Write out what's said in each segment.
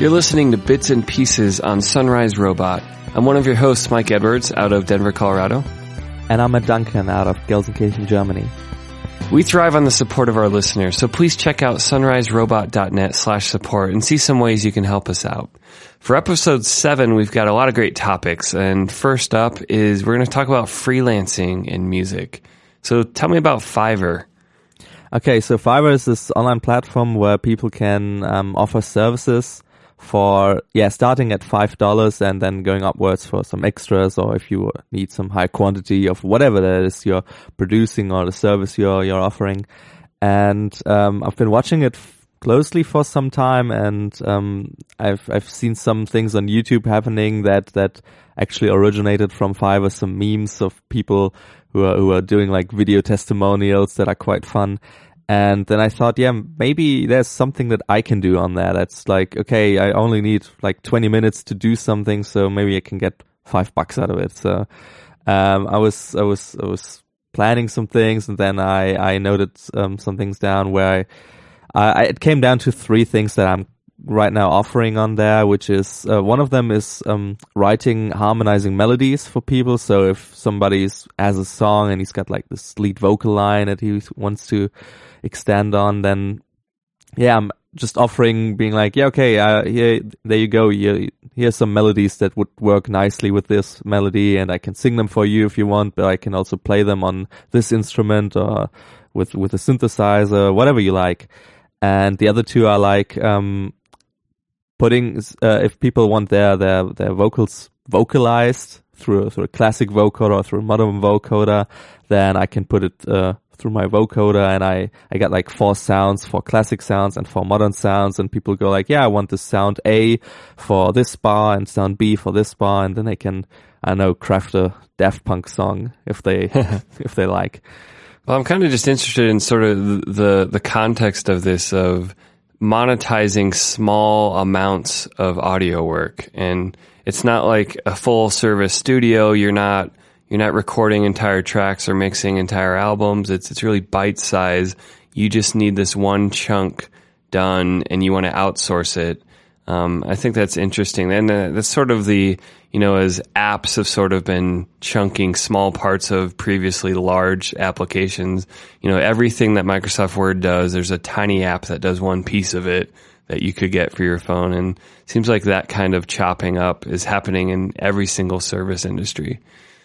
You're listening to Bits and Pieces on Sunrise Robot. I'm one of your hosts, Mike Edwards, out of Denver, Colorado. And I'm Ed Duncan, out of Gelsenkirchen, Germany. We thrive on the support of our listeners, so please check out sunriserobot.net/support and see some ways you can help us out. For episode 7, we've got a lot of great topics, and first up is we're going to talk about freelancing in music. So tell me about Fiverr. Okay, so Fiverr is this online platform where people can offer services for starting at $5 and then going upwards for some extras, or if you need some high quantity of whatever that is you're producing or the service you're offering. And I've been watching it closely for some time, and I've seen some things on YouTube happening that actually originated from Fiverr, some memes of people who are doing like video testimonials that are quite fun. And then I thought, maybe there's something that I can do on there. That's like, okay, I only need like 20 minutes to do something, so maybe I can get $5 out of it. So, I was planning some things, and then I noted some things down where it came down to 3 things that I'm right now offering on there, which is, one of them is writing, harmonizing melodies for people. So if somebody has a song and he's got like this lead vocal line that he wants to extend on, then I'm just offering, being like, there you go, here's some melodies that would work nicely with this melody, and I can sing them for you if you want, but I can also play them on this instrument or with a synthesizer, whatever you like. And the other 2 are like putting, if people want their vocals vocalized through a classic vocoder or through a modern vocoder, then I can put it through my vocoder, and I got like 4 sounds, 4 classic sounds and 4 modern sounds, and people go like, I want the sound A for this bar and sound B for this bar, and then they can, craft a Daft Punk song if they if they like. Well, I'm kind of just interested in sort of the context of this, of monetizing small amounts of audio work. And it's not like a full service studio. You're not recording entire tracks or mixing entire albums. It's really bite size. You just need this one chunk done, and you want to outsource it. I think that's interesting. And that's sort of the, as apps have sort of been chunking small parts of previously large applications, everything that Microsoft Word does, there's a tiny app that does one piece of it that you could get for your phone. And it seems like that kind of chopping up is happening in every single service industry.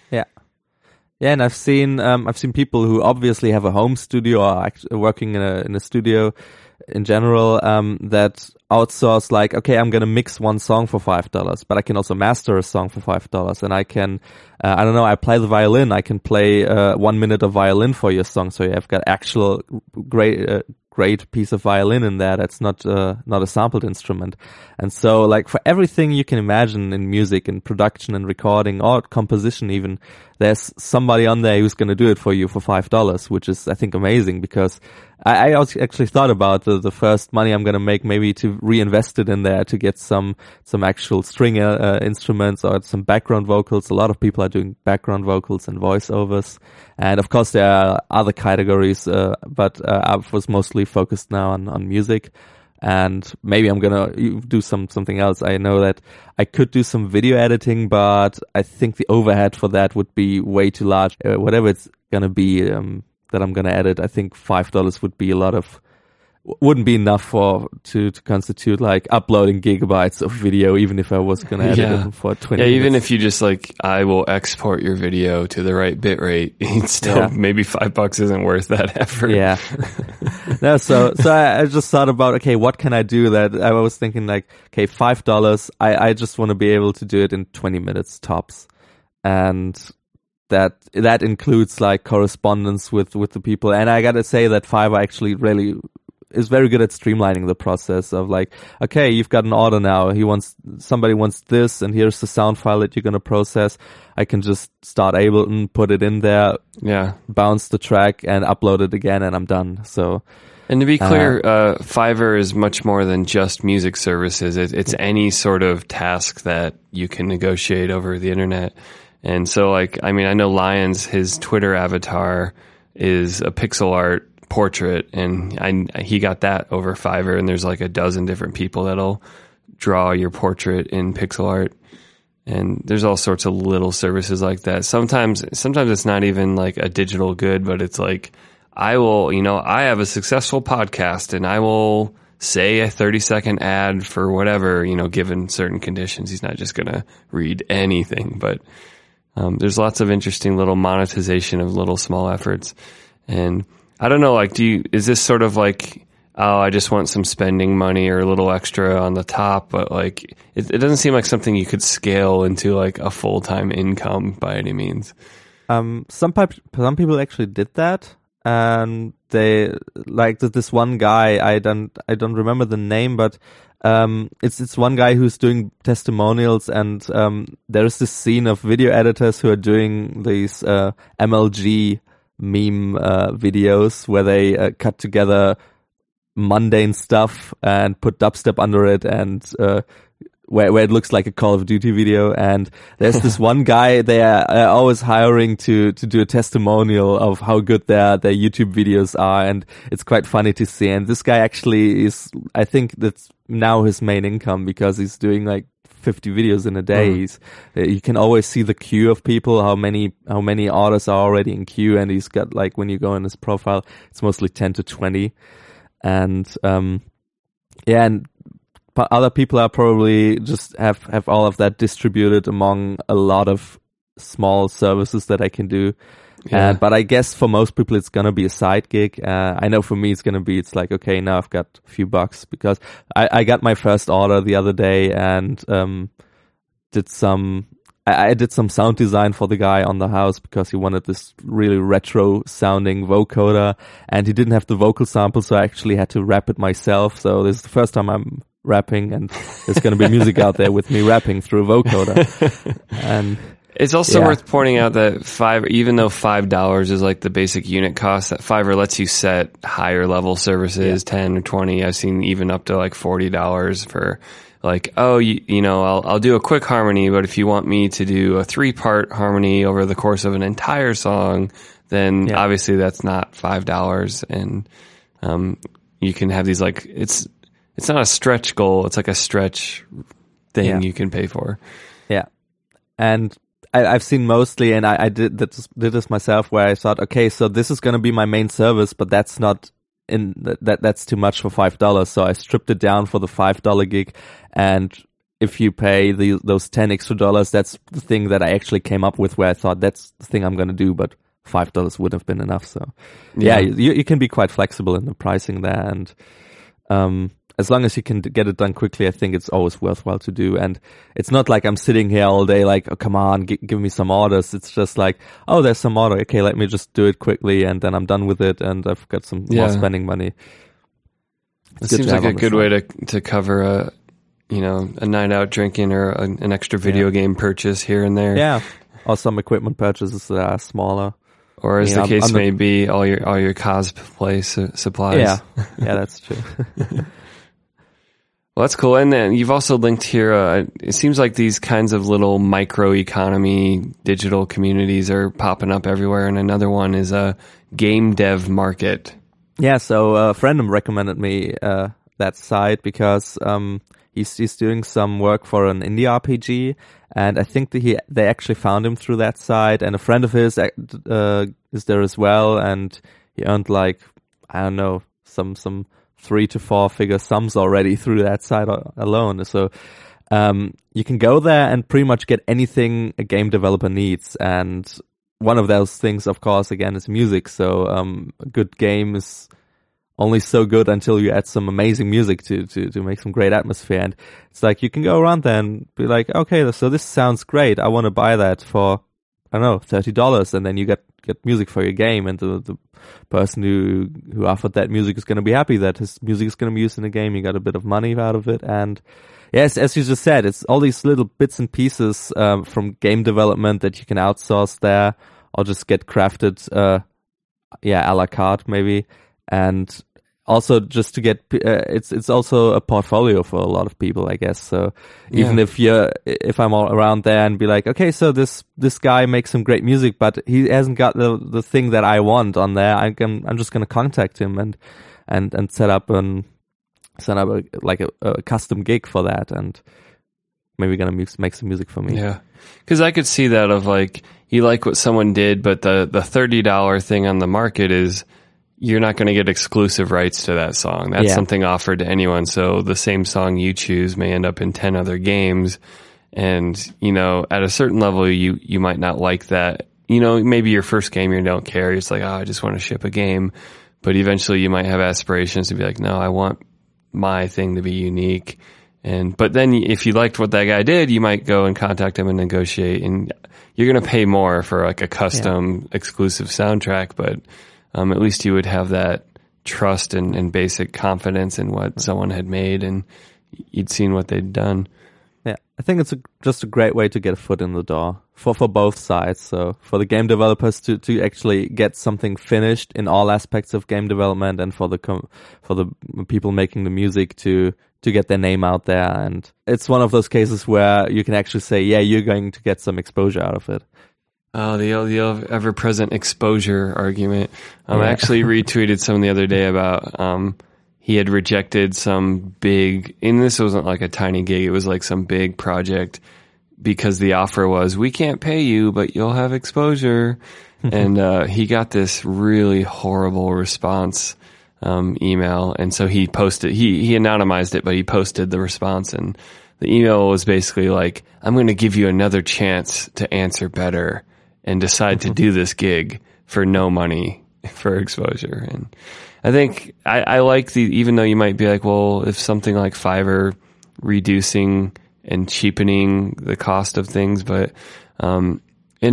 Yeah. Yeah, and I've seen people who obviously have a home studio or are working in a studio in general, that outsource like, okay, I'm going to mix one song for $5, but I can also master a song for $5, and I can, I play the violin, I can play 1 minute of violin for your song, so I've got actual great piece of violin in there that's not a sampled instrument. And so like for everything you can imagine in music and production and recording or composition even, there's somebody on there who's going to do it for you for $5, which is I think amazing, because I actually thought about the first money I'm going to make, maybe to reinvest it in there to get some actual string instruments or some background vocals. A lot of people are doing background vocals and voiceovers, and of course there are other categories, but I was mostly focused now on music. And maybe I'm going to do something else. I know that I could do some video editing, but I think the overhead for that would be way too large. Whatever it's going to be that I'm going to edit, I think $5 would be wouldn't be enough to constitute like uploading gigabytes of video, even if I was going to edit it for 20 minutes. Even if you just like, I will export your video to the right bit rate, it's still maybe $5 isn't worth that effort. Yeah. No, so I just thought about, okay, what can I do that I was thinking like, okay, $5, I just want to be able to do it in 20 minutes tops. And that includes like correspondence with the people. And I got to say that Fiverr actually really is very good at streamlining the process of like, okay, you've got an order now. Somebody wants this, and here's the sound file that you're going to process. I can just start Ableton, put it in there, bounce the track, and upload it again, and I'm done. So, and to be clear, Fiverr is much more than just music services. It's any sort of task that you can negotiate over the internet. And so, like, I mean, I know Lyons, his Twitter avatar is a pixel art portrait, and he got that over Fiverr, and there's like a dozen different people that'll draw your portrait in pixel art. And there's all sorts of little services like that. Sometimes it's not even like a digital good, but it's like, I will, you know, I have a successful podcast and I will say a 30-second ad for whatever, you know, given certain conditions. He's not just going to read anything, but there's lots of interesting little monetization of little small efforts. And I don't know, like, is this sort of like, oh, I just want some spending money or a little extra on the top, but like it doesn't seem like something you could scale into like a full-time income by any means. Some people actually did that, and they, like, this one guy, I don't remember the name, but it's one guy who's doing testimonials, and there's this scene of video editors who are doing these MLG meme videos where they cut together mundane stuff and put dubstep under it, and where it looks like a Call of Duty video. And there's this one guy they are always hiring to do a testimonial of how good their YouTube videos are, and it's quite funny to see. And this guy actually is, I think that's now his main income, because he's doing like 50 videos in a day. You can always see the queue of people, how many artists are already in queue, and he's got, like, when you go in his profile, it's mostly 10 to 20. And other people are probably just have all of that distributed among a lot of small services that I can do. Yeah. But I guess for most people it's gonna be a side gig. I know for me it's like, okay, now I've got a few bucks, because I got my first order the other day, and I did some sound design for the guy on the house, because he wanted this really retro sounding vocoder, and he didn't have the vocal sample, so I actually had to rap it myself. So this is the first time I'm rapping, and there's going to be music out there with me rapping through a vocoder. And it's also worth pointing out that even though $5 is like the basic unit cost, that Fiverr lets you set higher level services, 10 or 20. I've seen even up to like $40 for, like, oh, you know, I'll do a quick harmony, but if you want me to do a 3-part harmony over the course of an entire song, then obviously that's not $5. And you can have these, like, it's not a stretch goal, it's like a stretch thing you can pay for. Yeah. And I've seen mostly, and I did this myself, where I thought, okay, so this is going to be my main service, but that's not in that's too much for $5, so I stripped it down for the $5 gig. And if you pay those $10 extra, that's the thing that I actually came up with, where I thought that's the thing I'm going to do, but $5 would have been enough. So you can be quite flexible in the pricing there, and as long as you can get it done quickly, I think it's always worthwhile to do. And it's not like I'm sitting here all day like, oh, come on, give me some orders. It's just like, oh, there's some order. Okay, let me just do it quickly, and then I'm done with it, and I've got some more spending money. It seems like a good way to cover a night out drinking, or an extra video game purchase here and there. Yeah, or some equipment purchases that are smaller. Or as the case may be, all your cosplay supplies. Yeah, that's true. Well, that's cool. And then you've also linked here, it seems like these kinds of little microeconomy digital communities are popping up everywhere. And another one is a Game Dev Market. Yeah, so a friend recommended me that site, because he's doing some work for an indie RPG. And I think that they actually found him through that site. And a friend of his is there as well. And he earned, like, I don't know, some 3 to 4 figure sums already through that site alone. So you can go there and pretty much get anything a game developer needs. And one of those things, of course, again, is music. So a good game is only so good until you add some amazing music to make some great atmosphere. And it's like, you can go around there and be like, okay, so this sounds great, I want to buy that for, I don't know, $30, and then you get music for your game, and the person who offered that music is going to be happy that his music is going to be used in the game. You got a bit of money out of it. And yes, as you just said, it's all these little bits and pieces from game development that you can outsource there, or just get crafted, a la carte maybe. And also just to get it's also a portfolio for a lot of people, I guess. So even if I'm all around there and be like, okay, so this guy makes some great music, but he hasn't got the thing that I want on there, I'm just going to contact him and set up a custom gig for that, and maybe going to make some music for me. Yeah, because I could see that of like, you like what someone did, but the $30 thing on the market is you're not going to get exclusive rights to that song. That's something offered to anyone. So the same song you choose may end up in 10 other games. And, you know, at a certain level, you might not like that. You know, maybe your first game you don't care. It's like, oh, I just want to ship a game. But eventually you might have aspirations to be like, no, I want my thing to be unique. But then if you liked what that guy did, you might go and contact him and negotiate, and you're going to pay more for like a custom exclusive soundtrack, but at least you would have that trust and basic confidence in what someone had made, and you'd seen what they'd done. Yeah, I think it's just a great way to get a foot in the door for both sides. So for the game developers to actually get something finished in all aspects of game development, and for the people making the music to get their name out there. And it's one of those cases where you can actually say, yeah, you're going to get some exposure out of it. Oh, the ever-present exposure argument. I actually retweeted someone the other day about he had rejected some big, and this wasn't like a tiny gig, it was like some big project, because the offer was, we can't pay you, but you'll have exposure. And he got this really horrible response email, and so he posted, he anonymized it, but he posted the response, and the email was basically like, I'm going to give you another chance to answer better and decide to do this gig for no money for exposure. And I think I like the, even though you might be like, well, if something like Fiverr reducing and cheapening the cost of things, but in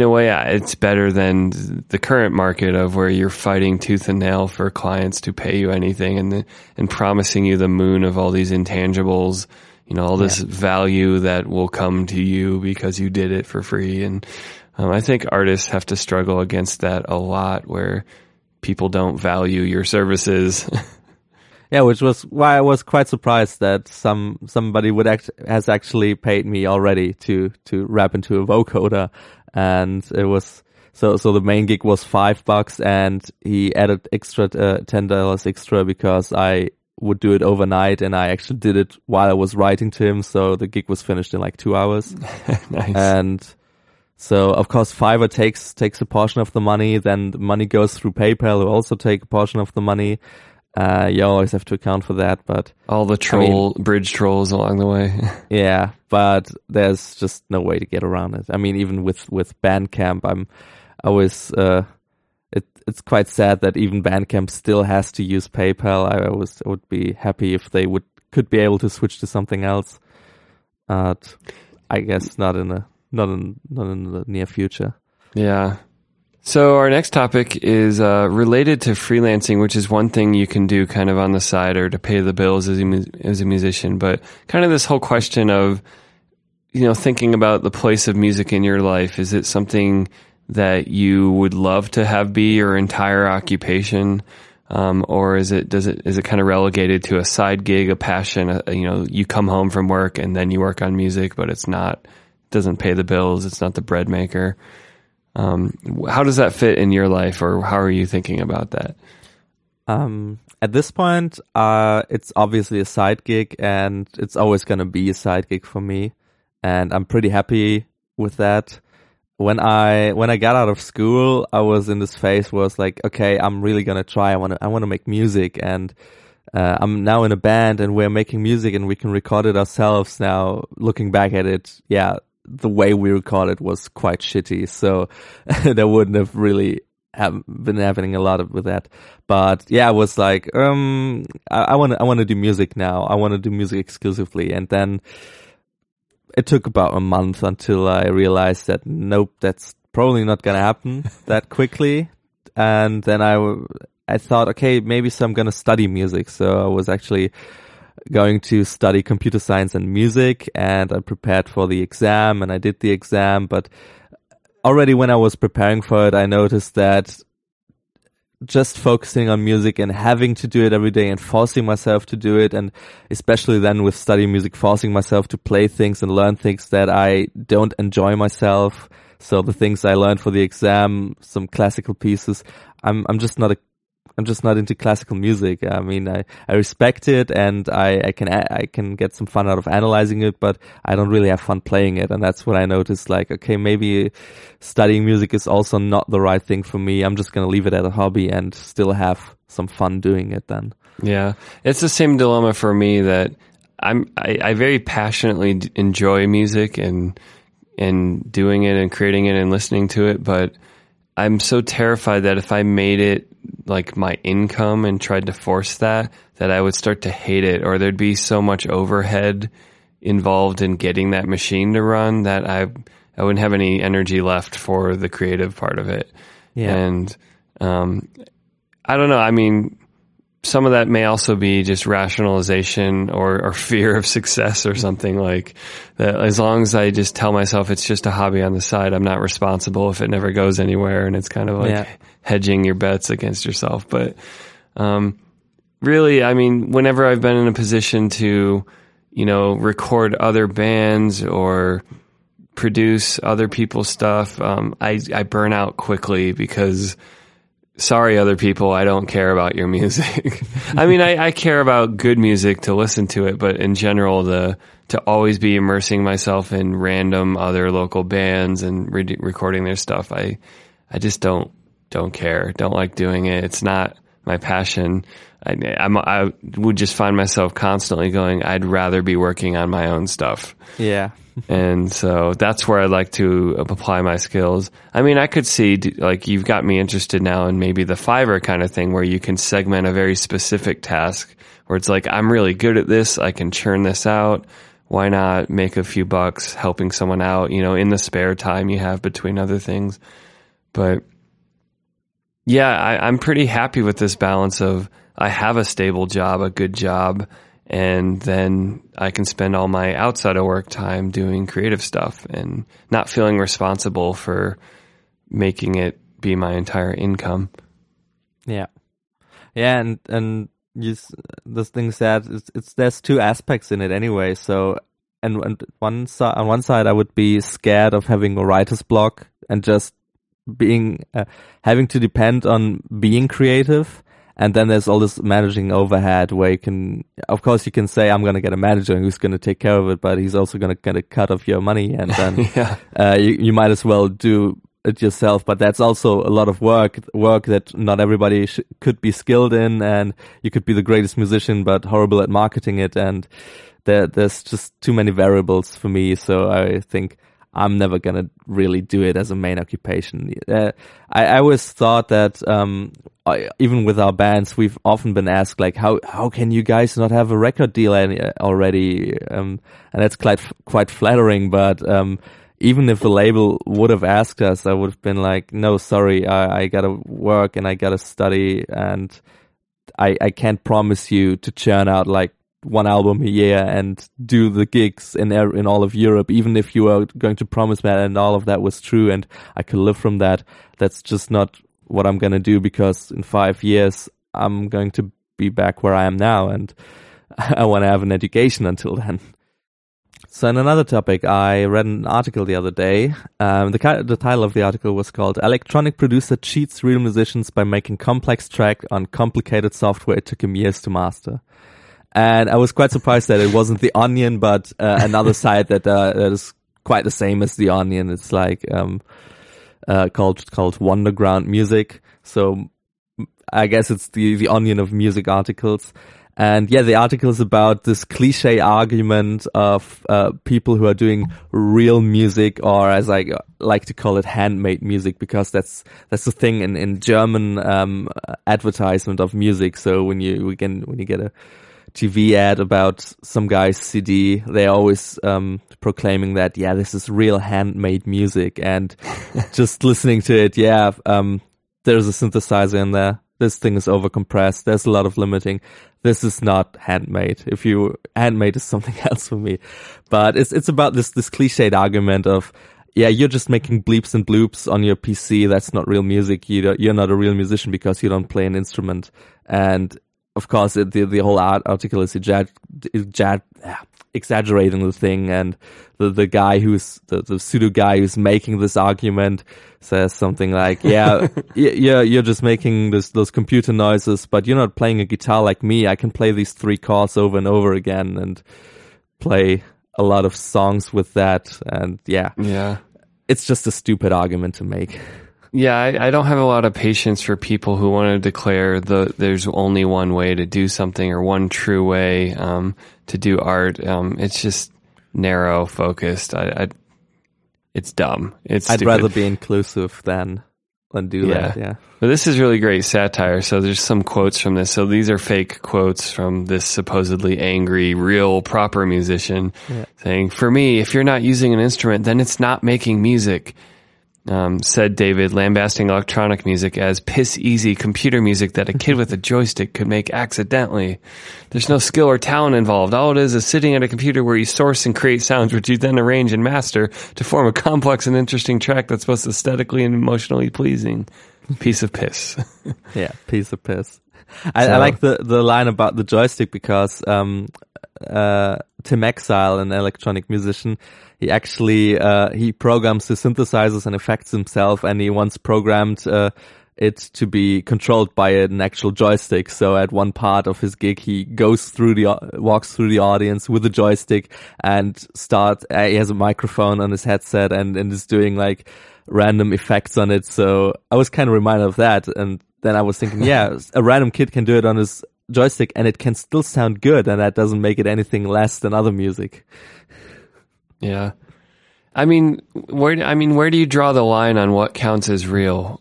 a way it's better than the current market of where you're fighting tooth and nail for clients to pay you anything and promising you the moon of all these intangibles, you know, all this value that will come to you because you did it for free. And I think artists have to struggle against that a lot, where people don't value your services. Yeah, which was why I was quite surprised that somebody has actually paid me already to rap into a vocoder. And it was so the main gig was $5, and he added extra $10 extra because I would do it overnight, and I actually did it while I was writing to him, so the gig was finished in like 2 hours. Nice. And so of course Fiverr takes a portion of the money, then the money goes through PayPal, who also take a portion of the money. You always have to account for that, but all the bridge trolls along the way. Yeah, but there's just no way to get around it. I mean, even with Bandcamp, I'm always it's quite sad that even Bandcamp still has to use PayPal. I would be happy if they could be able to switch to something else. I guess not in the near future. Yeah. So our next topic is related to freelancing, which is one thing you can do kind of on the side or to pay the bills as a musician. But kind of this whole question of, you know, thinking about the place of music in your life. Is it something that you would love to have be your entire occupation, or is it kind of relegated to a side gig, a passion? You know, you come home from work and then you work on music, but it doesn't pay the bills. It's not the bread maker. How does that fit in your life, or how are you thinking about that? At this point, it's obviously a side gig, and it's always going to be a side gig for me. And I'm pretty happy with that. When I got out of school, I was in this phase where I was like, okay, I'm really going to try. I want to make music, and I'm now in a band and we're making music and we can record it ourselves now. Looking back at it, yeah, the way we recorded was quite shitty, so that wouldn't have really been happening a lot with that. But yeah, I was like, I want to do music now. I want to do music exclusively. And then it took about a month until I realized that nope, that's probably not going to happen that quickly. And then I thought, okay, maybe so I'm going to study music. So I was actually going to study computer science and music, and I prepared for the exam, and I did the exam. But already when I was preparing for it, I noticed that just focusing on music and having to do it every day and forcing myself to do it, and especially then with studying music, forcing myself to play things and learn things that I don't enjoy myself. So the things I learned for the exam, some classical pieces, I'm just not into classical music. I mean, I respect it, and I can get some fun out of analyzing it, but I don't really have fun playing it. And that's when I noticed, like, okay, maybe studying music is also not the right thing for me. I'm just going to leave it at a hobby and still have some fun doing it then. Yeah. It's the same dilemma for me, that I very passionately enjoy music and doing it and creating it and listening to it, but I'm so terrified that if I made it like my income and tried to force that I would start to hate it, or there'd be so much overhead involved in getting that machine to run that I wouldn't have any energy left for the creative part of it. Yeah. And I don't know. I mean, some of that may also be just rationalization or fear of success or something like that. As long as I just tell myself it's just a hobby on the side, I'm not responsible if it never goes anywhere. And it's kind of like hedging your bets against yourself. But really, I mean, whenever I've been in a position to, you know, record other bands or produce other people's stuff, I burn out quickly because... Sorry, other people, I don't care about your music. I mean, I care about good music to listen to it, but in general, to always be immersing myself in random other local bands and recording their stuff, I just don't care. Don't like doing it. It's not my passion. I would just find myself constantly going, I'd rather be working on my own stuff. Yeah. And so that's where I'd like to apply my skills. I mean, I could see, like, you've got me interested now in maybe the Fiverr kind of thing where you can segment a very specific task where it's like, I'm really good at this. I can churn this out. Why not make a few bucks helping someone out, you know, in the spare time you have between other things. But yeah, I'm pretty happy with this balance of I have a stable job, a good job, and then I can spend all my outside of work time doing creative stuff and not feeling responsible for making it be my entire income. Yeah. Yeah. And this thing said, there's two aspects in it anyway. So, on one side, I would be scared of having a writer's block and just being, having to depend on being creative. And then there's all this managing overhead where you can say, I'm going to get a manager who's going to take care of it, but he's also going to get a cut of your money. And then you might as well do it yourself. But that's also a lot of work that not everybody could be skilled in. And you could be the greatest musician, but horrible at marketing it. And there's just too many variables for me. So I think I'm never going to really do it as a main occupation. I always thought that, even with our bands, we've often been asked, like, how can you guys not have a record deal already? And that's quite flattering, but even if the label would have asked us, I would have been like, no, sorry, I got to work and I got to study, and I can't promise you to churn out like one album a year and do the gigs in all of Europe, even if you were going to promise me that and all of that was true and I could live from that. That's just not what I'm going to do, because in 5 years I'm going to be back where I am now and I want to have an education until then. So on another topic, I read an article the other day. The title of the article was called Electronic Producer Cheats Real Musicians by Making Complex Track on Complicated Software It Took Him Years to Master. And I was quite surprised that it wasn't The Onion, but another site that is quite the same as The Onion. It's like... called Underground Music. So I guess it's the Onion of music articles. And yeah, the article is about this cliche argument of people who are doing real music, or as I like to call it, handmade music, because that's the thing in German advertisement of music. So when you get a TV ad about some guy's CD, they're always proclaiming that, yeah, this is real handmade music. And just listening to it, there's a synthesizer in there, this thing is overcompressed, there's a lot of limiting, this is not handmade. Handmade is something else for me. But it's about this cliched argument of yeah, you're just making bleeps and bloops on your PC. That's not real music. You're not a real musician because you don't play an instrument. And of course, the whole article is exaggerating the thing, and the guy who's the pseudo guy who's making this argument says something like, "Yeah, you're just making those computer noises, but you're not playing a guitar like me. I can play these three chords over and over again and play a lot of songs with that." And yeah, it's just a stupid argument to make. Yeah, I don't have a lot of patience for people who want to declare there's only one way to do something or one true way to do art. It's just narrow focused. It's dumb. I'd rather be inclusive than do that. Yeah, but this is really great satire. So there's some quotes from this. So these are fake quotes from this supposedly angry, real, proper musician saying, "For me, if you're not using an instrument, then it's not making music." Said David, lambasting electronic music as piss-easy computer music that a kid with a joystick could make accidentally. There's no skill or talent involved. All it is sitting at a computer where you source and create sounds, which you then arrange and master to form a complex and interesting track that's both aesthetically and emotionally pleasing. Piece of piss. Yeah, piece of piss. I like the line about the joystick because Tim Exile, an electronic musician, he actually he programs the synthesizers and effects himself, and he once programmed it to be controlled by an actual joystick. So at one part of his gig, he walks through the audience with a joystick and he has a microphone on his headset and is doing like random effects on it. So I was kind of reminded of that, and then I was thinking, yeah, a random kid can do it on his joystick and it can still sound good, and that doesn't make it anything less than other music. Yeah, where do you draw the line on what counts as real?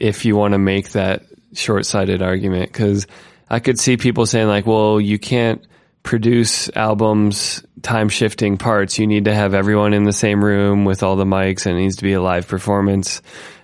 If you want to make that short-sighted argument, because I could see people saying like, "Well, you can't produce albums time-shifting parts. You need to have everyone in the same room with all the mics, and it needs to be a live performance."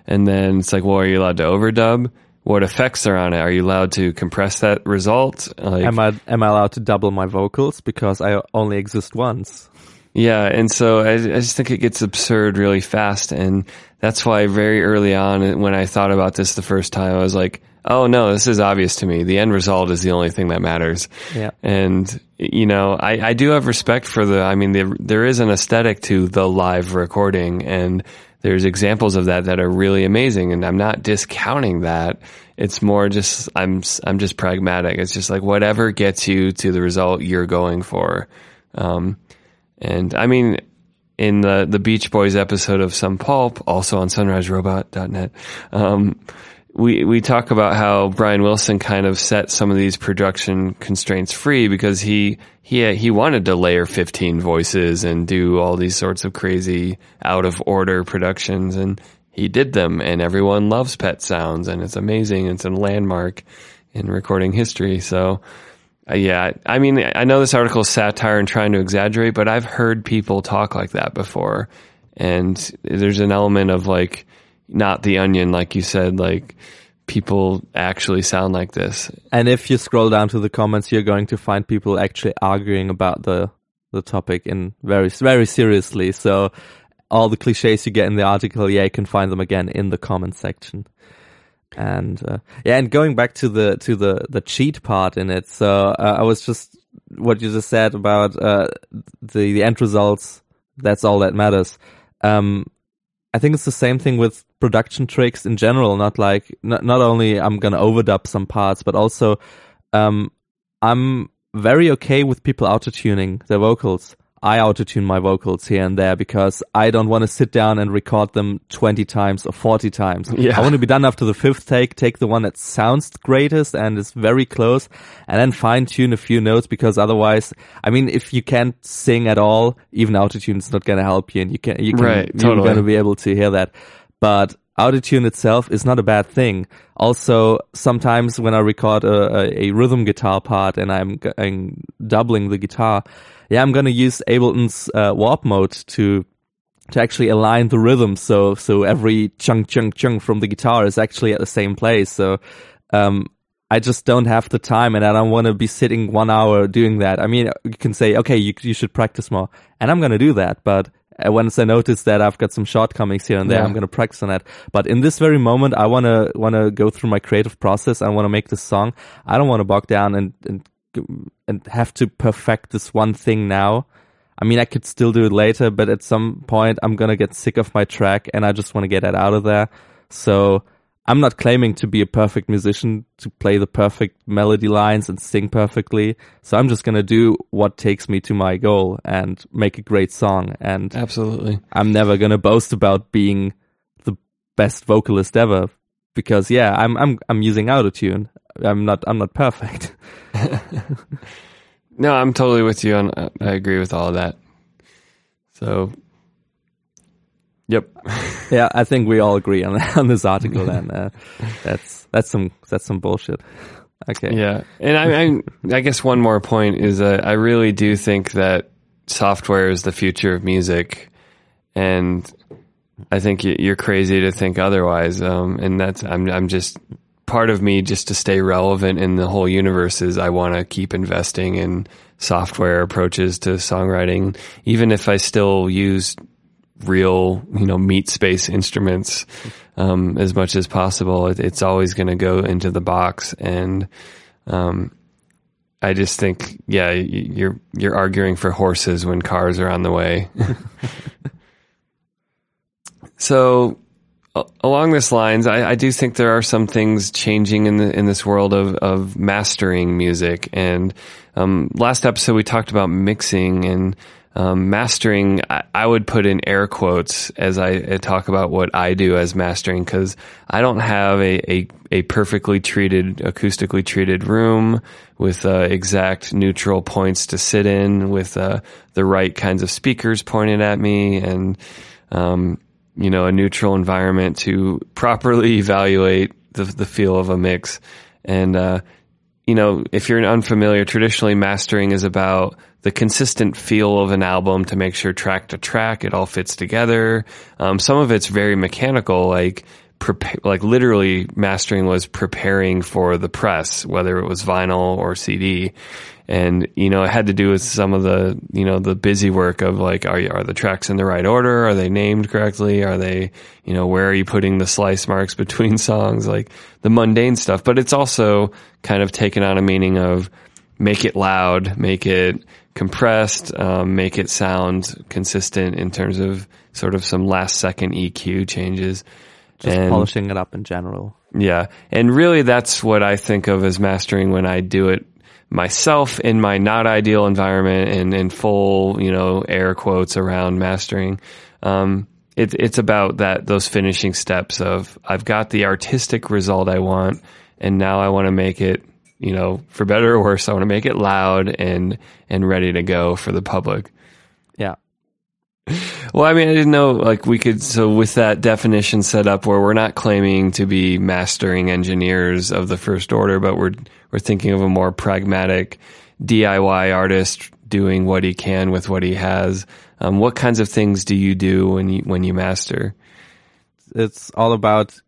And then it's like, "Well, are you allowed to overdub? What effects are on it? Are you allowed to compress that result? Like, am I allowed to double my vocals because I only exist once?" Yeah, and so I just think it gets absurd really fast, and that's why very early on when I thought about this the first time, I was like, oh no, this is obvious to me. The end result is the only thing that matters. Yeah. And, you know, I do have respect for there is an aesthetic to the live recording, and there's examples of that that are really amazing, and I'm not discounting that. It's more just, I'm just pragmatic. It's just like whatever gets you to the result you're going for. And I mean, in the Beach Boys episode of Some Pulp, also on sunriserobot.net, we talk about how Brian Wilson kind of set some of these production constraints free because he wanted to layer 15 voices and do all these sorts of crazy out of order productions, and he did them, and everyone loves Pet Sounds, and it's amazing. It's a landmark in recording history. So yeah, I mean, I know this article is satire and trying to exaggerate, but I've heard people talk like that before. And there's an element of like, not The Onion, like you said, like people actually sound like this. And if you scroll down to the comments, you're going to find people actually arguing about the topic in very, very seriously. So all the cliches you get in the article, yeah, you can find them again in the comment section. And and going back to the cheat part in it, so I was just what you just said about the end results. That's all that matters. I think it's the same thing with production tricks in general. Not only I'm gonna overdub some parts, but also I'm very okay with people auto-tuning their vocals. I auto-tune my vocals here and there because I don't want to sit down and record them 20 times or 40 times. Yeah. I want to be done after the fifth take the one that sounds greatest and is very close, and then fine-tune a few notes, because otherwise, I mean, if you can't sing at all, even auto-tune is not going to help you, and you're going to be able to hear that. But auto-tune itself is not a bad thing. Also, sometimes when I record a rhythm guitar part and I'm doubling the guitar, yeah, I'm going to use Ableton's warp mode to actually align the rhythm. So every chunk from the guitar is actually at the same place. So I just don't have the time, and I don't want to be sitting 1 hour doing that. I mean, you can say, okay, you should practice more, and I'm going to do that, but Once I notice that I've got some shortcomings here and there, I'm going to practice on that. But in this very moment, I want to go through my creative process. I want to make this song. I don't want to bog down and have to perfect this one thing now. I mean, I could still do it later, but at some point I'm going to get sick of my track and I just want to get that out of there. So I'm not claiming to be a perfect musician, to play the perfect melody lines and sing perfectly. So I'm just going to do what takes me to my goal and make a great song. And absolutely, I'm never going to boast about being the best vocalist ever because, yeah, I'm using autotune. I'm not perfect. No, I'm totally with you, and I agree with all of that. So, yep. Yeah, I think we all agree on this article, and that's some bullshit. Okay. Yeah, and I guess one more point is I really do think that software is the future of music, and I think you're crazy to think otherwise. And that's I'm just. Part of me, just to stay relevant in the whole universe, is I want to keep investing in software approaches to songwriting, even if I still use real, meat space instruments as much as possible. It's always going to go into the box, and I just think, yeah, you're arguing for horses when cars are on the way. So. Along these lines, I do think there are some things changing in this world of mastering music. And last episode we talked about mixing and mastering. I would put in air quotes as I talk about what I do as mastering, because I don't have a perfectly treated, acoustically treated room with exact neutral points to sit in, with the right kinds of speakers pointed at me, and a neutral environment to properly evaluate the feel of a mix. And, if you're unfamiliar, traditionally mastering is about the consistent feel of an album to make sure track to track it all fits together. Some of it's very mechanical, like literally mastering was preparing for the press, whether it was vinyl or CD. And, it had to do with some of the, the busy work of like, are the tracks in the right order? Are they named correctly? Are they, where are you putting the slice marks between songs? Like the mundane stuff. But it's also kind of taken on a meaning of make it loud, make it compressed, make it sound consistent in terms of sort of some last second EQ changes. Just polishing it up in general. Yeah. And really that's what I think of as mastering when I do it myself in my not ideal environment and in full, air quotes around mastering. It's about those finishing steps of I've got the artistic result I want, and now I want to make it, for better or worse, I want to make it loud and ready to go for the public. Yeah. Well, I mean, I didn't know, we could, so with that definition set up where we're not claiming to be mastering engineers of the first order, but we're thinking of a more pragmatic DIY artist doing what he can with what he has. What kinds of things do you do when you master? It's all about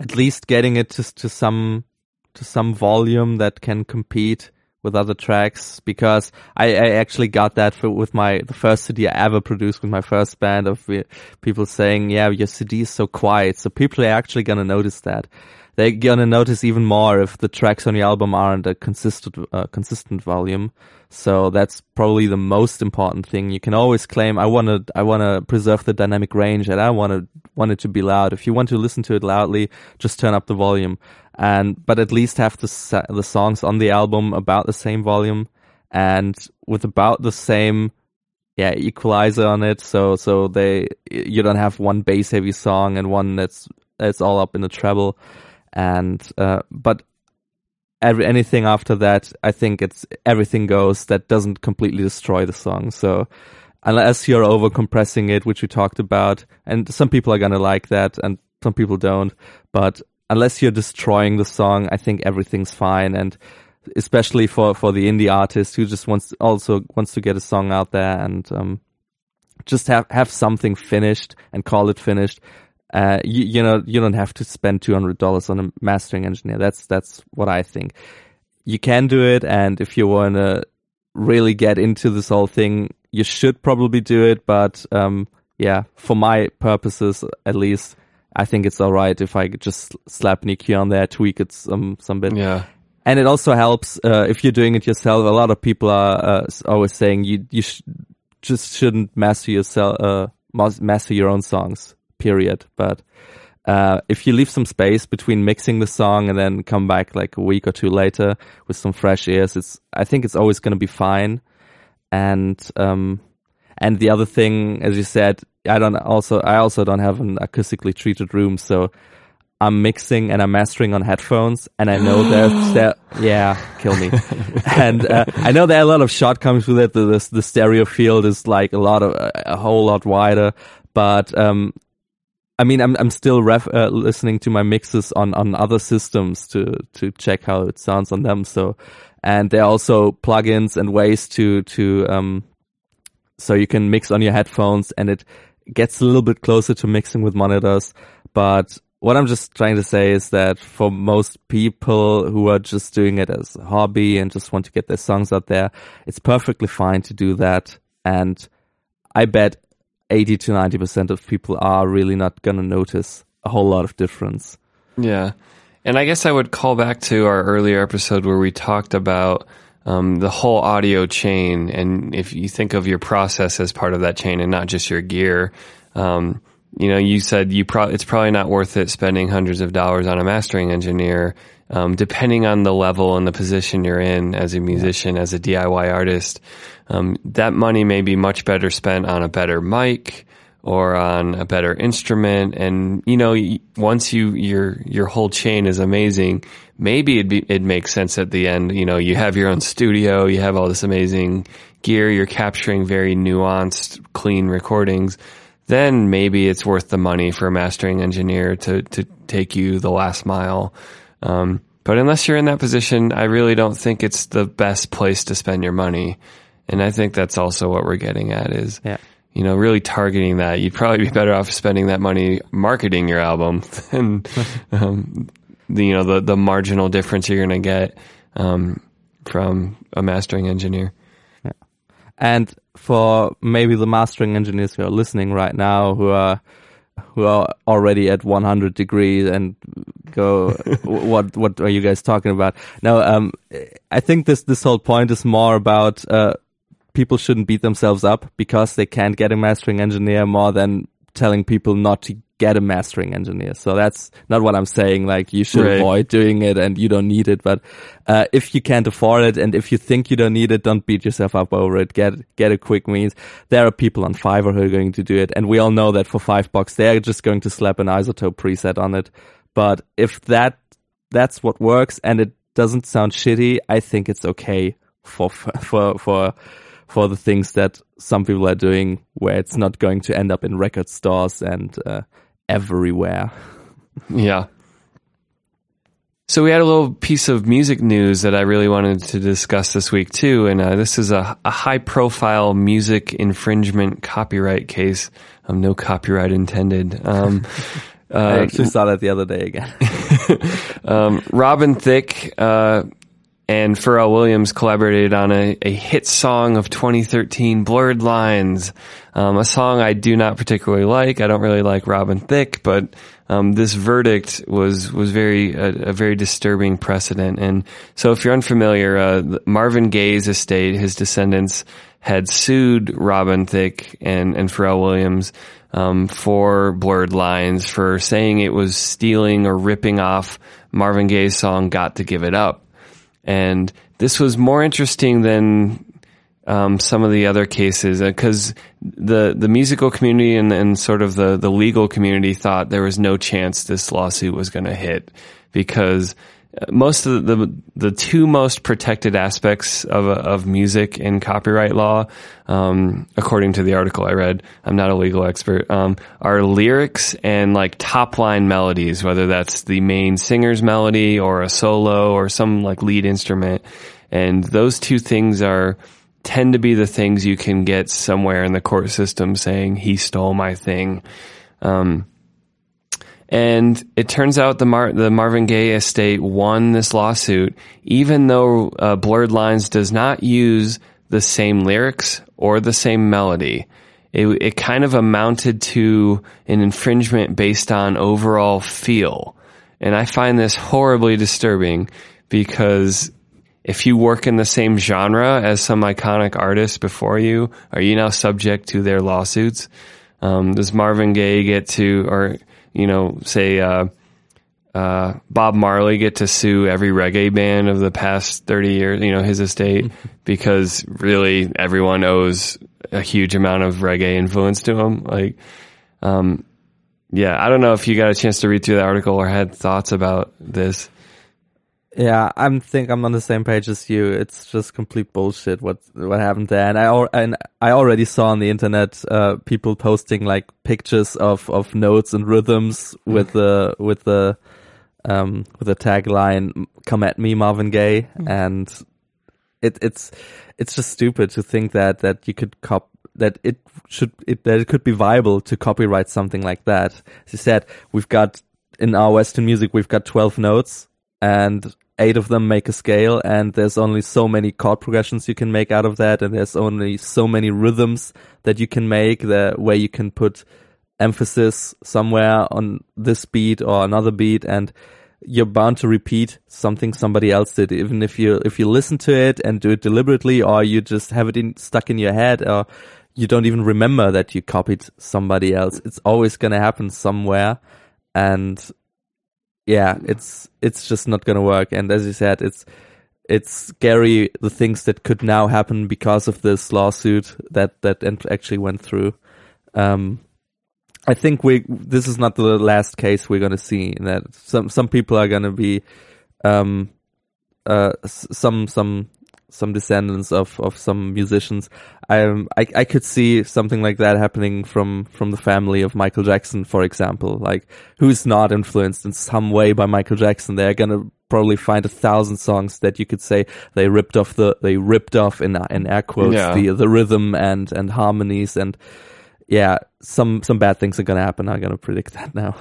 at least getting it to some volume that can compete with other tracks, because I actually got that with the first CD I ever produced with my first band, of people saying, yeah, your CD is so quiet. So people are actually going to notice that. They're going to notice even more if the tracks on your album aren't a consistent volume. So that's probably the most important thing. You can always claim, I want to preserve the dynamic range, and I want it to be loud. If you want to listen to it loudly, just turn up the volume. But at least have the songs on the album about the same volume and with about the same equalizer on it, so you don't have one bass heavy song and one that's all up in the treble, and but anything after that, I think it's everything goes that doesn't completely destroy the song. So unless you're over compressing it, which we talked about, and some people are gonna like that and some people don't, but unless you're destroying the song, I think everything's fine. And especially for the indie artist who just wants to get a song out there and just have something finished and call it finished. You don't have to spend $200 on a mastering engineer. That's what I think. You can do it, and if you want to really get into this whole thing, you should probably do it. But yeah, for my purposes at least, I think it's all right if I just slap Nick here on there, tweak it some bit. Yeah. And it also helps if you're doing it yourself. A lot of people are always saying you just shouldn't master your own songs, period. But if you leave some space between mixing the song and then come back like a week or two later with some fresh ears, I think it's always going to be fine. And the other thing, as you said, I also don't have an acoustically treated room, so I'm mixing and I'm mastering on headphones, and I know kill me. And I know there are a lot of shortcomings with it. The stereo field is like a whole lot wider, but I mean, I'm still listening to my mixes on other systems to check how it sounds on them. So, and there are also plugins and ways so you can mix on your headphones, and it gets a little bit closer to mixing with monitors. But what I'm just trying to say is that for most people who are just doing it as a hobby and just want to get their songs out there, it's perfectly fine to do that. And I bet 80 to 90% of people are really not going to notice a whole lot of difference. Yeah. And I guess I would call back to our earlier episode where we talked about the whole audio chain, and if you think of your process as part of that chain and not just your gear, you said it's probably not worth it spending hundreds of dollars on a mastering engineer, depending on the level and the position you're in as a musician, as a DIY artist. That money may be much better spent on a better mic or on a better instrument. And, once your whole chain is amazing, maybe it makes sense at the end. You have your own studio, you have all this amazing gear, you're capturing very nuanced, clean recordings. Then maybe it's worth the money for a mastering engineer to take you the last mile. But unless you're in that position, I really don't think it's the best place to spend your money. And I think that's also what we're getting at is, really targeting that. You'd probably be better off spending that money marketing your album than the marginal difference you're going to get from a mastering engineer. Yeah. And for maybe the mastering engineers who are listening right now, who are already at 100 degrees and go, what are you guys talking about? No, I think this whole point is more about people shouldn't beat themselves up because they can't get a mastering engineer, more than telling people not to get a mastering engineer. So that's not what I'm saying. Like, you should avoid doing it and you don't need it. But if you can't afford it and if you think you don't need it, don't beat yourself up over it. Get a quick means. There are people on Fiverr who are going to do it, and we all know that for $5 they're just going to slap an iZotope preset on it. But if that's what works and it doesn't sound shitty, I think it's okay for the things that some people are doing, where it's not going to end up in record stores and everywhere. Yeah. So we had a little piece of music news that I really wanted to discuss this week too. And this is a high profile music infringement copyright case. No copyright intended. I actually saw that the other day again. Robin Thicke and Pharrell Williams collaborated on a hit song of 2013, Blurred Lines, a song I do not particularly like. I don't really like Robin Thicke, but this verdict was a very disturbing precedent. And so if you're unfamiliar, Marvin Gaye's estate, his descendants, had sued Robin Thicke and Pharrell Williams for Blurred Lines, for saying it was stealing or ripping off Marvin Gaye's song, Got to Give It Up. And this was more interesting than some of the other cases, because the musical community and sort of the legal community thought there was no chance this lawsuit was going to hit, because most of the two most protected aspects of music in copyright law, according to the article I read, I'm not a legal expert, are lyrics and like top line melodies, whether that's the main singer's melody or a solo or some like lead instrument. And those two things tend to be the things you can get somewhere in the court system saying he stole my thing. And it turns out the Marvin Gaye estate won this lawsuit, even though Blurred Lines does not use the same lyrics or the same melody. it kind of amounted to an infringement based on overall feel. And I find this horribly disturbing, because if you work in the same genre as some iconic artist before you, are you now subject to their lawsuits? Does Marvin Gaye get to, or, you know, say, Bob Marley get to sue every reggae band of the past 30 years, you know, his estate, because really everyone owes a huge amount of reggae influence to him? Like, yeah, I don't know if you got a chance to read through the article or had thoughts about this. Yeah, I'm on the same page as you. It's just complete bullshit what happened there. And I already saw on the internet people posting like pictures of notes and rhythms with the tagline "Come at me, Marvin Gaye," and it's just stupid to think that you could that it could be viable to copyright something like that. As you said, we've got in our Western music, we've got 12 notes. And 8 of them make a scale, and there's only so many chord progressions you can make out of that, and there's only so many rhythms that you can make, where you can put emphasis somewhere on this beat or another beat, and you're bound to repeat something somebody else did, even if you listen to it and do it deliberately, or you just have it stuck in your head, or you don't even remember that you copied somebody else. It's always going to happen somewhere, and yeah, it's just not going to work. And as you said, it's scary, the things that could now happen because of this lawsuit that actually went through. I think this is not the last case we're going to see. In that some people are going to be some descendants of some musicians. I could see something like that happening from the family of Michael Jackson, for example. Like, who's not influenced in some way by Michael Jackson? They're gonna probably find 1,000 songs that you could say they ripped off in air quotes, yeah, the rhythm and harmonies, and yeah, some bad things are gonna happen. I'm gonna predict that now.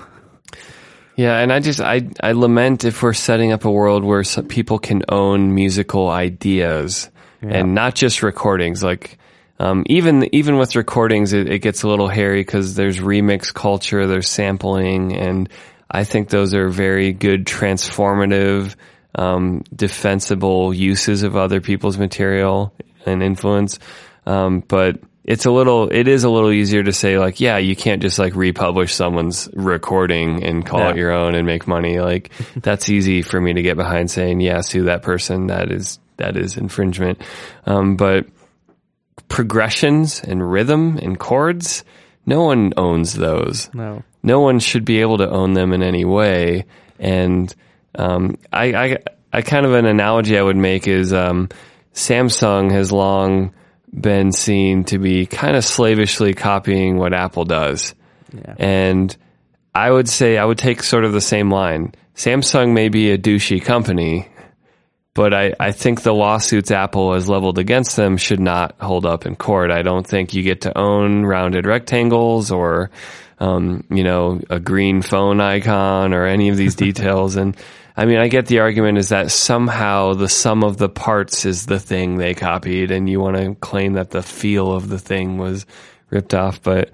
Yeah, and I lament if we're setting up a world where some people can own musical ideas, yeah, and not just recordings. Like, even with recordings, it gets a little hairy, because there's remix culture, there's sampling, and I think those are very good, transformative, defensible uses of other people's material and influence. But it is a little easier to say, like, yeah, you can't just like republish someone's recording and call it your own and make money. Like, that's easy for me to get behind saying, yeah, sue that person. That is infringement. But progressions and rhythm and chords, no one owns those. No one should be able to own them in any way. And, I kind of an analogy I would make is, Samsung has long been seen to be kind of slavishly copying what Apple does. Yeah. And I would take sort of the same line. Samsung may be a douchey company, but I think the lawsuits Apple has leveled against them should not hold up in court. I don't think you get to own rounded rectangles or, you know, a green phone icon or any of these details. And I mean, I get the argument is that somehow the sum of the parts is the thing they copied, and you want to claim that the feel of the thing was ripped off. But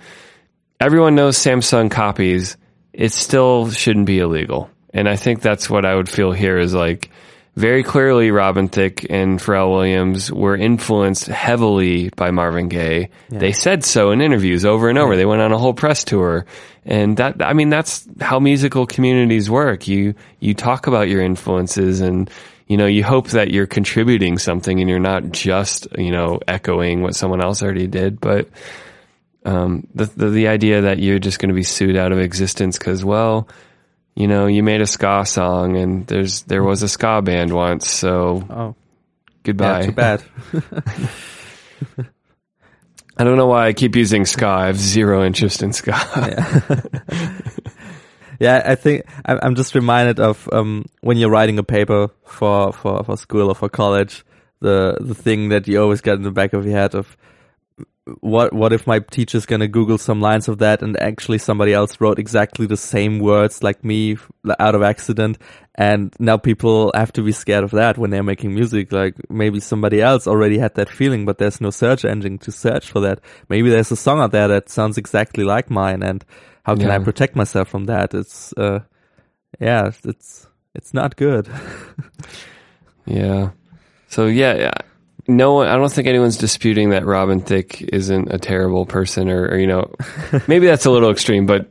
everyone knows Samsung copies. It still shouldn't be illegal. And I think that's what I would feel here is like, very clearly Robin Thicke and Pharrell Williams were influenced heavily by Marvin Gaye. Yeah. They said so in interviews over and over. Yeah. They went on a whole press tour. And that's how musical communities work. You talk about your influences, and, you know, you hope that you're contributing something and you're not just, you know, echoing what someone else already did. But, the idea that you're just going to be sued out of existence because, well, you know, you made a ska song, and there was a ska band once, so goodbye. Yeah, too bad. I don't know why I keep using ska. I have zero interest in ska. Yeah. Yeah, I think I'm just reminded of when you're writing a paper for school or for college, the thing that you always get in the back of your head of, what if my teacher's gonna Google some lines of that and actually somebody else wrote exactly the same words like me out of accident, and now people have to be scared of that when they're making music. Like, maybe somebody else already had that feeling, but there's no search engine to search for that. Maybe there's a song out there that sounds exactly like mine, and how can I protect myself from that? It's it's not good. Yeah. So yeah. No, I don't think anyone's disputing that Robin Thicke isn't a terrible person, or you know, maybe that's a little extreme, but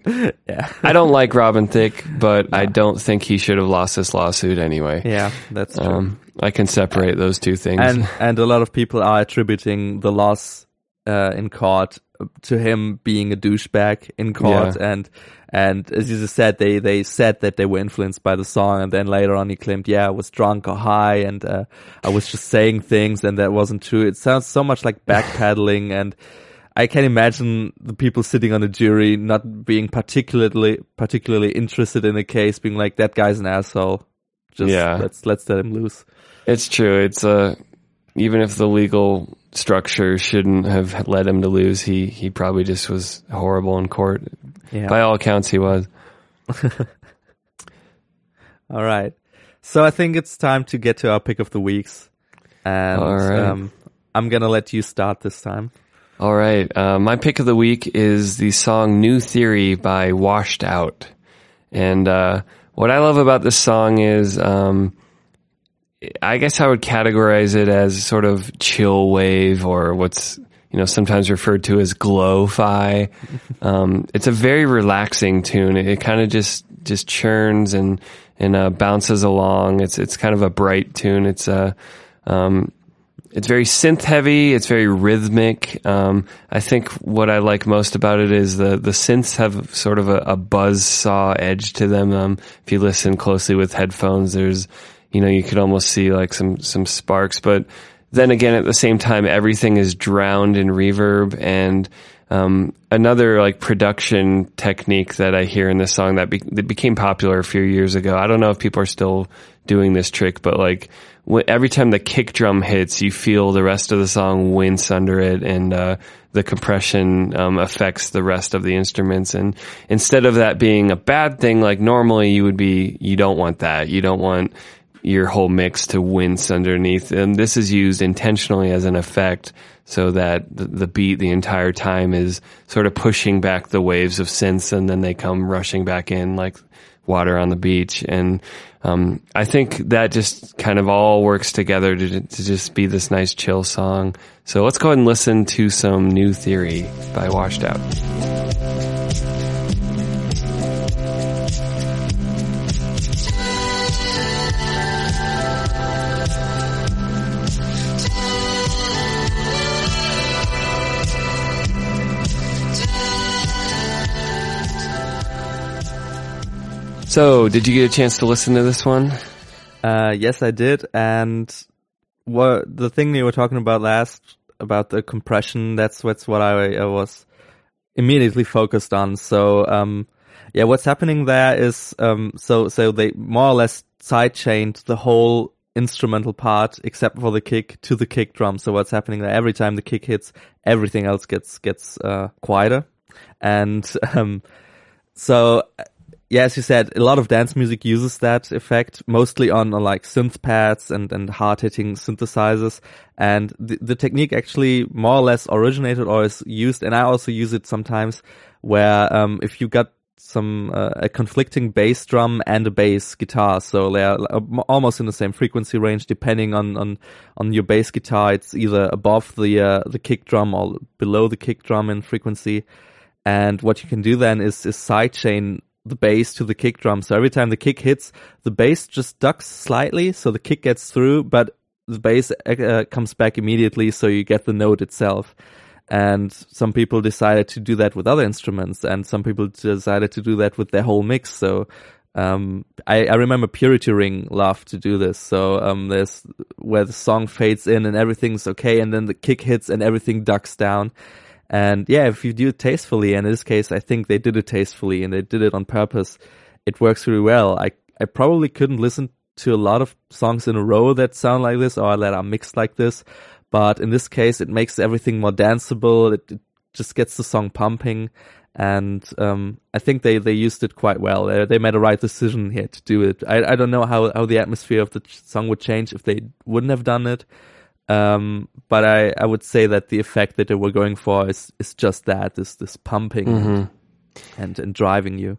yeah. I don't like Robin Thicke, but I don't think he should have lost this lawsuit anyway. Yeah, that's true. I can separate those two things. And a lot of people are attributing the loss in court to him being a douchebag in court, and as you just said, they said that they were influenced by the song, and then later on he claimed, I was drunk or high, and I was just saying things, and that wasn't true. It sounds so much like backpedaling, and I can imagine the people sitting on a jury not being particularly interested in a case, being like, that guy's an asshole. Let's let him loose. It's true. It's even if the legal structure shouldn't have led him to lose, he probably just was horrible in court. Yeah. By all accounts, he was. All right. So I think it's time to get to our pick of the weeks. And all right. I'm going to let you start this time. All right. My pick of the week is the song New Theory by Washed Out. And what I love about this song is... I guess I would categorize it as sort of chill wave, or what's, you know, sometimes referred to as glo-fi. It's a very relaxing tune. It kind of just churns and bounces along. It's kind of a bright tune. It's very synth heavy. It's very rhythmic. I think what I like most about it is the synths have sort of a buzzsaw edge to them. If you listen closely with headphones, there's, you know, you could almost see like some sparks, but then again, at the same time, everything is drowned in reverb. And another like production technique that I hear in this song that became popular a few years ago. I don't know if people are still doing this trick, but like every time the kick drum hits, you feel the rest of the song wince under it, and the compression affects the rest of the instruments. And instead of that being a bad thing, like normally you don't want that. You don't want your whole mix to wince underneath, and this is used intentionally as an effect so that the beat the entire time is sort of pushing back the waves of synths, and then they come rushing back in like water on the beach. And I think that just kind of all works together to just be this nice chill song. So let's go ahead and listen to some New Theory by Washed Out. So, did you get a chance to listen to this one? Yes, I did. And the thing you were talking about last, about the compression, that's what I was immediately focused on. So, what's happening there is, so they more or less sidechained the whole instrumental part, except for the kick, to the kick drum. So what's happening there, every time the kick hits, everything else gets quieter. And yeah, as you said, a lot of dance music uses that effect, mostly on like synth pads and hard-hitting synthesizers. And the technique actually more or less originated or is used, and I also use it sometimes, where if you got a conflicting bass drum and a bass guitar, so they're almost in the same frequency range, depending on your bass guitar, it's either above the kick drum or below the kick drum in frequency. And what you can do then is sidechain the bass to the kick drum. So every time the kick hits, the bass just ducks slightly, so the kick gets through, but the bass comes back immediately, so you get the note itself. And some people decided to do that with other instruments, and some people decided to do that with their whole mix. So I remember Purity Ring loved to do this. So there's where the song fades in and everything's okay, and then the kick hits and everything ducks down. And yeah, if you do it tastefully, and in this case, I think they did it tastefully and they did it on purpose, it works really well. I probably couldn't listen to a lot of songs in a row that sound like this or that are mixed like this, But in this case, it makes everything more danceable. It just gets the song pumping. And I think they used it quite well. They made a right decision here to do it. I don't know how the atmosphere of the song would change if they wouldn't have done it. But I would say that the effect that they were going for is just that, this pumping and driving you.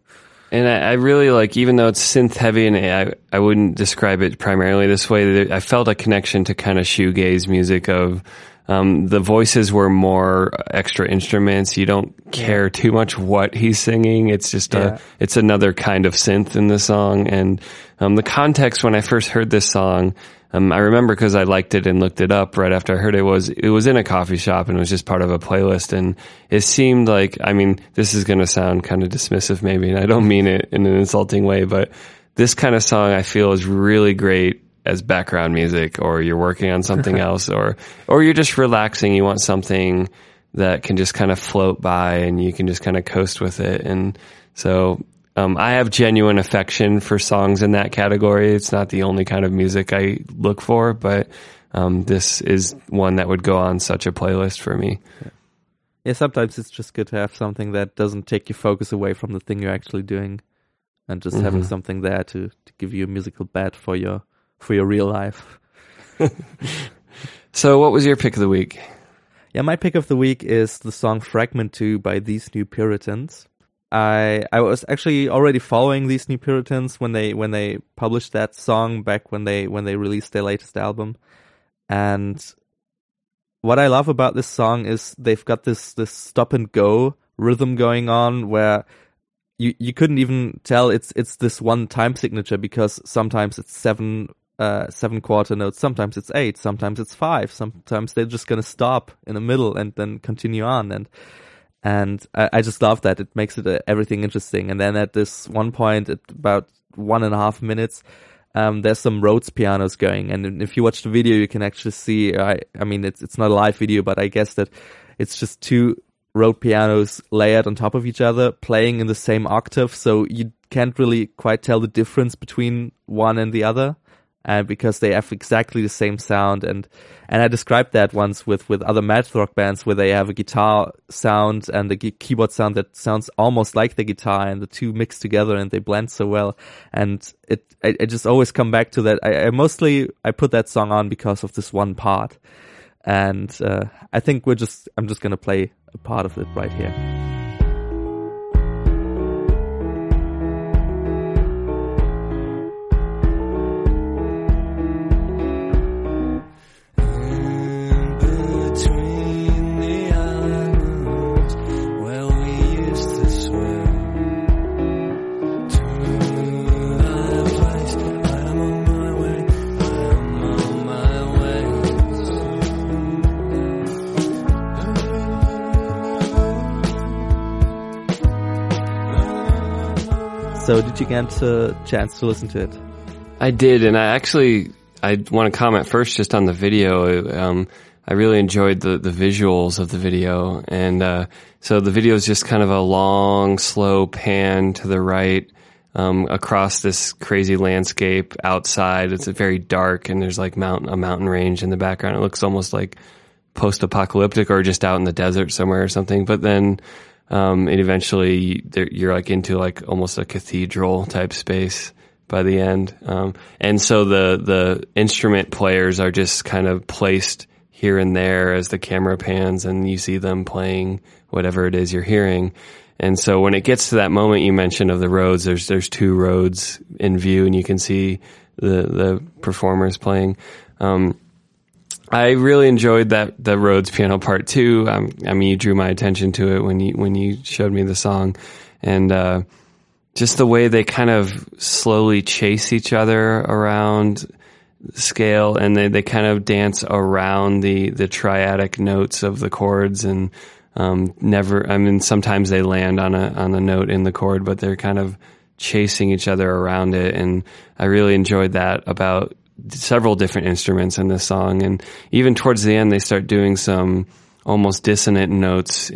And I really like, even though it's synth heavy, and I wouldn't describe it primarily this way, I felt a connection to kind of shoegaze music of the voices were more extra instruments. You don't care too much what he's singing. It's just it's another kind of synth in the song. And the context when I first heard this song, I remember because I liked it and looked it up right after I heard it, was in a coffee shop and it was just part of a playlist. And it seemed like, I mean, this is going to sound kind of dismissive maybe, and I don't mean it in an insulting way, but this kind of song I feel is really great as background music, or you're working on something else, or you're just relaxing. You want something that can just kind of float by and you can just kind of coast with it. And so I have genuine affection for songs in that category. It's not the only kind of music I look for, but this is one that would go on such a playlist for me. Yeah, sometimes it's just good to have something that doesn't take your focus away from the thing you're actually doing, and just having something there to give you a musical bed for your real life. So what was your pick of the week? Yeah, my pick of the week is the song Fragment 2 by These New Puritans. I was actually already following These New Puritans when they published that song back when they released their latest album. And what I love about this song is they've got this stop and go rhythm going on where you couldn't even tell it's this one time signature, because sometimes it's seven quarter notes, sometimes it's eight, sometimes it's five, sometimes they're just going to stop in the middle and then continue on. And I just love that. It makes it everything interesting. And then at this one point, at about 1.5 minutes, there's some Rhodes pianos going. And if you watch the video, you can actually see, I mean, it's not a live video, but I guess that it's just two Rhodes pianos layered on top of each other, playing in the same octave. So you can't really quite tell the difference between one and the other, because they have exactly the same sound. And I described that once with other math rock bands, where they have a guitar sound and a keyboard sound that sounds almost like the guitar, and the two mix together and they blend so well. And I just always come back to that. I put that song on because of this one part. And I think I'm just going to play a part of it right here. So did you get a chance to listen to it? I did, and I want to comment first just on the video. I really enjoyed the visuals of the video, and so the video is just kind of a long, slow pan to the right across this crazy landscape outside. It's very dark, and there's like a mountain range in the background. It looks almost like post-apocalyptic or just out in the desert somewhere or something, but then... and eventually you're like into like almost a cathedral type space by the end. And so the instrument players are just kind of placed here and there as the camera pans, and you see them playing whatever it is you're hearing. And so when it gets to that moment you mentioned of the roads, there's two roads in view, and you can see the performers playing. I really enjoyed the Rhodes piano part too. I mean, you drew my attention to it when you showed me the song, and just the way they kind of slowly chase each other around scale, and they kind of dance around the triadic notes of the chords, and never. I mean, sometimes they land on a note in the chord, but they're kind of chasing each other around it, and I really enjoyed that about several different instruments in this song. And even towards the end they start doing some almost dissonant notes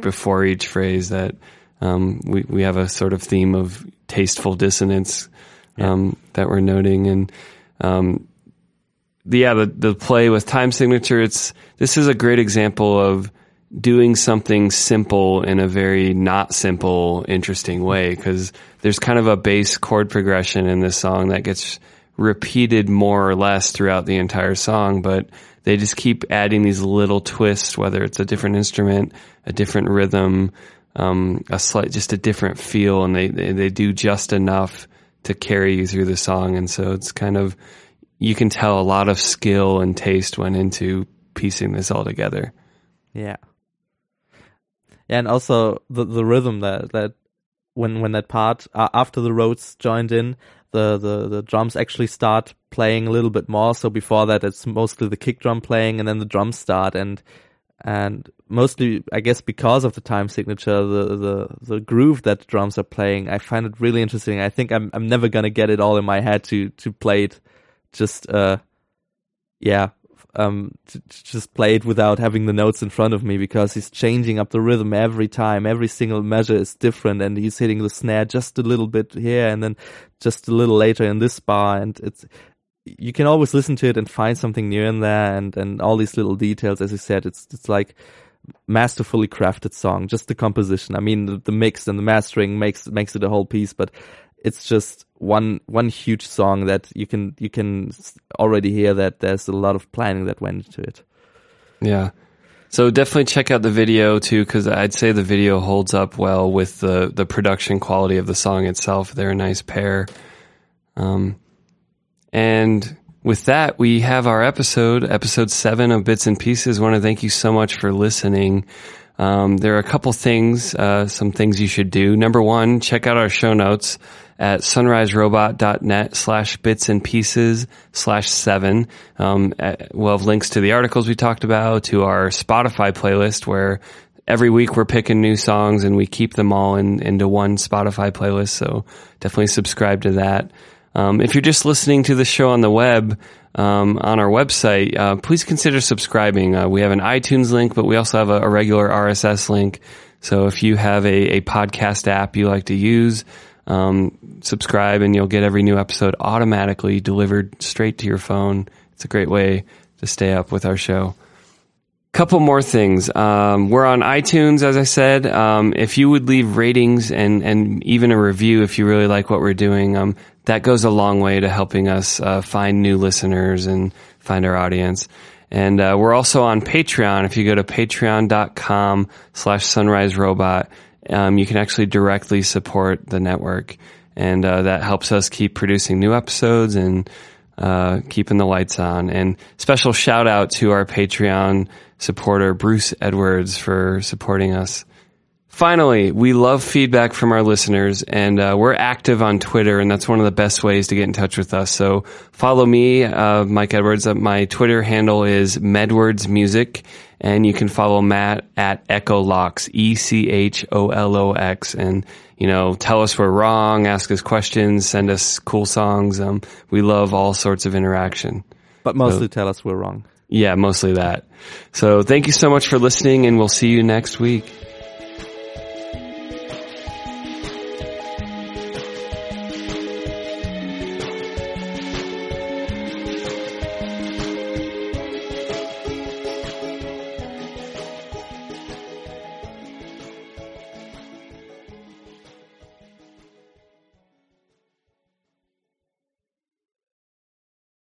before each phrase that we have a sort of theme of tasteful dissonance that we're noting. And the play with time signature, this is a great example of doing something simple in a very not simple, interesting way, because there's kind of a bass chord progression in this song that gets repeated more or less throughout the entire song, but they just keep adding these little twists, whether it's a different instrument, a different rhythm, just a different feel, and they do just enough to carry you through the song. And so it's kind of, you can tell a lot of skill and taste went into piecing this all together. Yeah. And also the rhythm that when that part after the Rhodes joined in, the drums actually start playing a little bit more. So before that, it's mostly the kick drum playing, and then the drums start, and mostly, I guess, because of the time signature, the groove that the drums are playing, I find it really interesting. I think I'm never gonna get it all in my head to play it, just play it without having the notes in front of me, because he's changing up the rhythm every time. Every single measure is different, and he's hitting the snare just a little bit here, and then just a little later in this bar, and you can always listen to it and find something new in there, and all these little details. As you said, it's like masterfully crafted song. Just the composition, I mean, the mix and the mastering makes it a whole piece, but it's just one huge song that you can already hear that there's a lot of planning that went into it. Yeah. So definitely check out the video too, because I'd say the video holds up well with the production quality of the song itself. They're a nice pair. And with that, we have our episode 7 of Bits and Pieces. I want to thank you so much for listening. There are a couple things, some things you should do. Number one, check out our show notes at sunriserobot.net/bitsandpieces/7. We'll have links to the articles we talked about, to our Spotify playlist, where every week we're picking new songs and we keep them all into one Spotify playlist. So definitely subscribe to that. If you're just listening to the show on the web, on our website, please consider subscribing. We have an iTunes link, but we also have a regular RSS link. So if you have a podcast app you like to use, subscribe and you'll get every new episode automatically delivered straight to your phone. It's a great way to stay up with our show. Couple more things. We're on iTunes, as I said. If you would leave ratings and even a review if you really like what we're doing, that goes a long way to helping us find new listeners and find our audience. And we're also on Patreon. If you go to patreon.com/sunriserobot, you can actually directly support the network. And that helps us keep producing new episodes and keeping the lights on. And special shout out to our Patreon supporter Bruce Edwards for supporting us. Finally, we love feedback from our listeners, and we're active on Twitter, and that's one of the best ways to get in touch with us. So follow me, Mike Edwards. My Twitter handle is MedwardsMusic, and you can follow Matt at Echolox, ECHOLOX, and tell us we're wrong, ask us questions, send us cool songs. We love all sorts of interaction. But mostly tell us we're wrong. Yeah, mostly that. So thank you so much for listening, and we'll see you next week.